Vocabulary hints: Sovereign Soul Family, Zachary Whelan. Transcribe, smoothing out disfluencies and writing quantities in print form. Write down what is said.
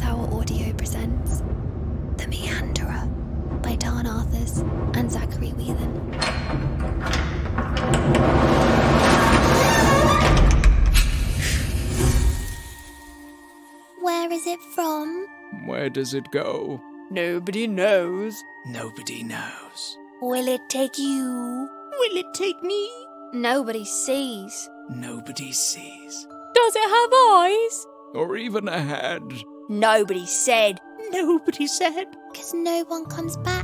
Tower Audio presents The Meanderer by Dan Arthurs and Zachary Whelan. Where is it from? Where does it go? Nobody knows. Nobody knows. Will it take you? Will it take me? Nobody sees. Nobody sees. Does it have eyes? Or even a head? Nobody said. Nobody said. 'Cause no one comes back.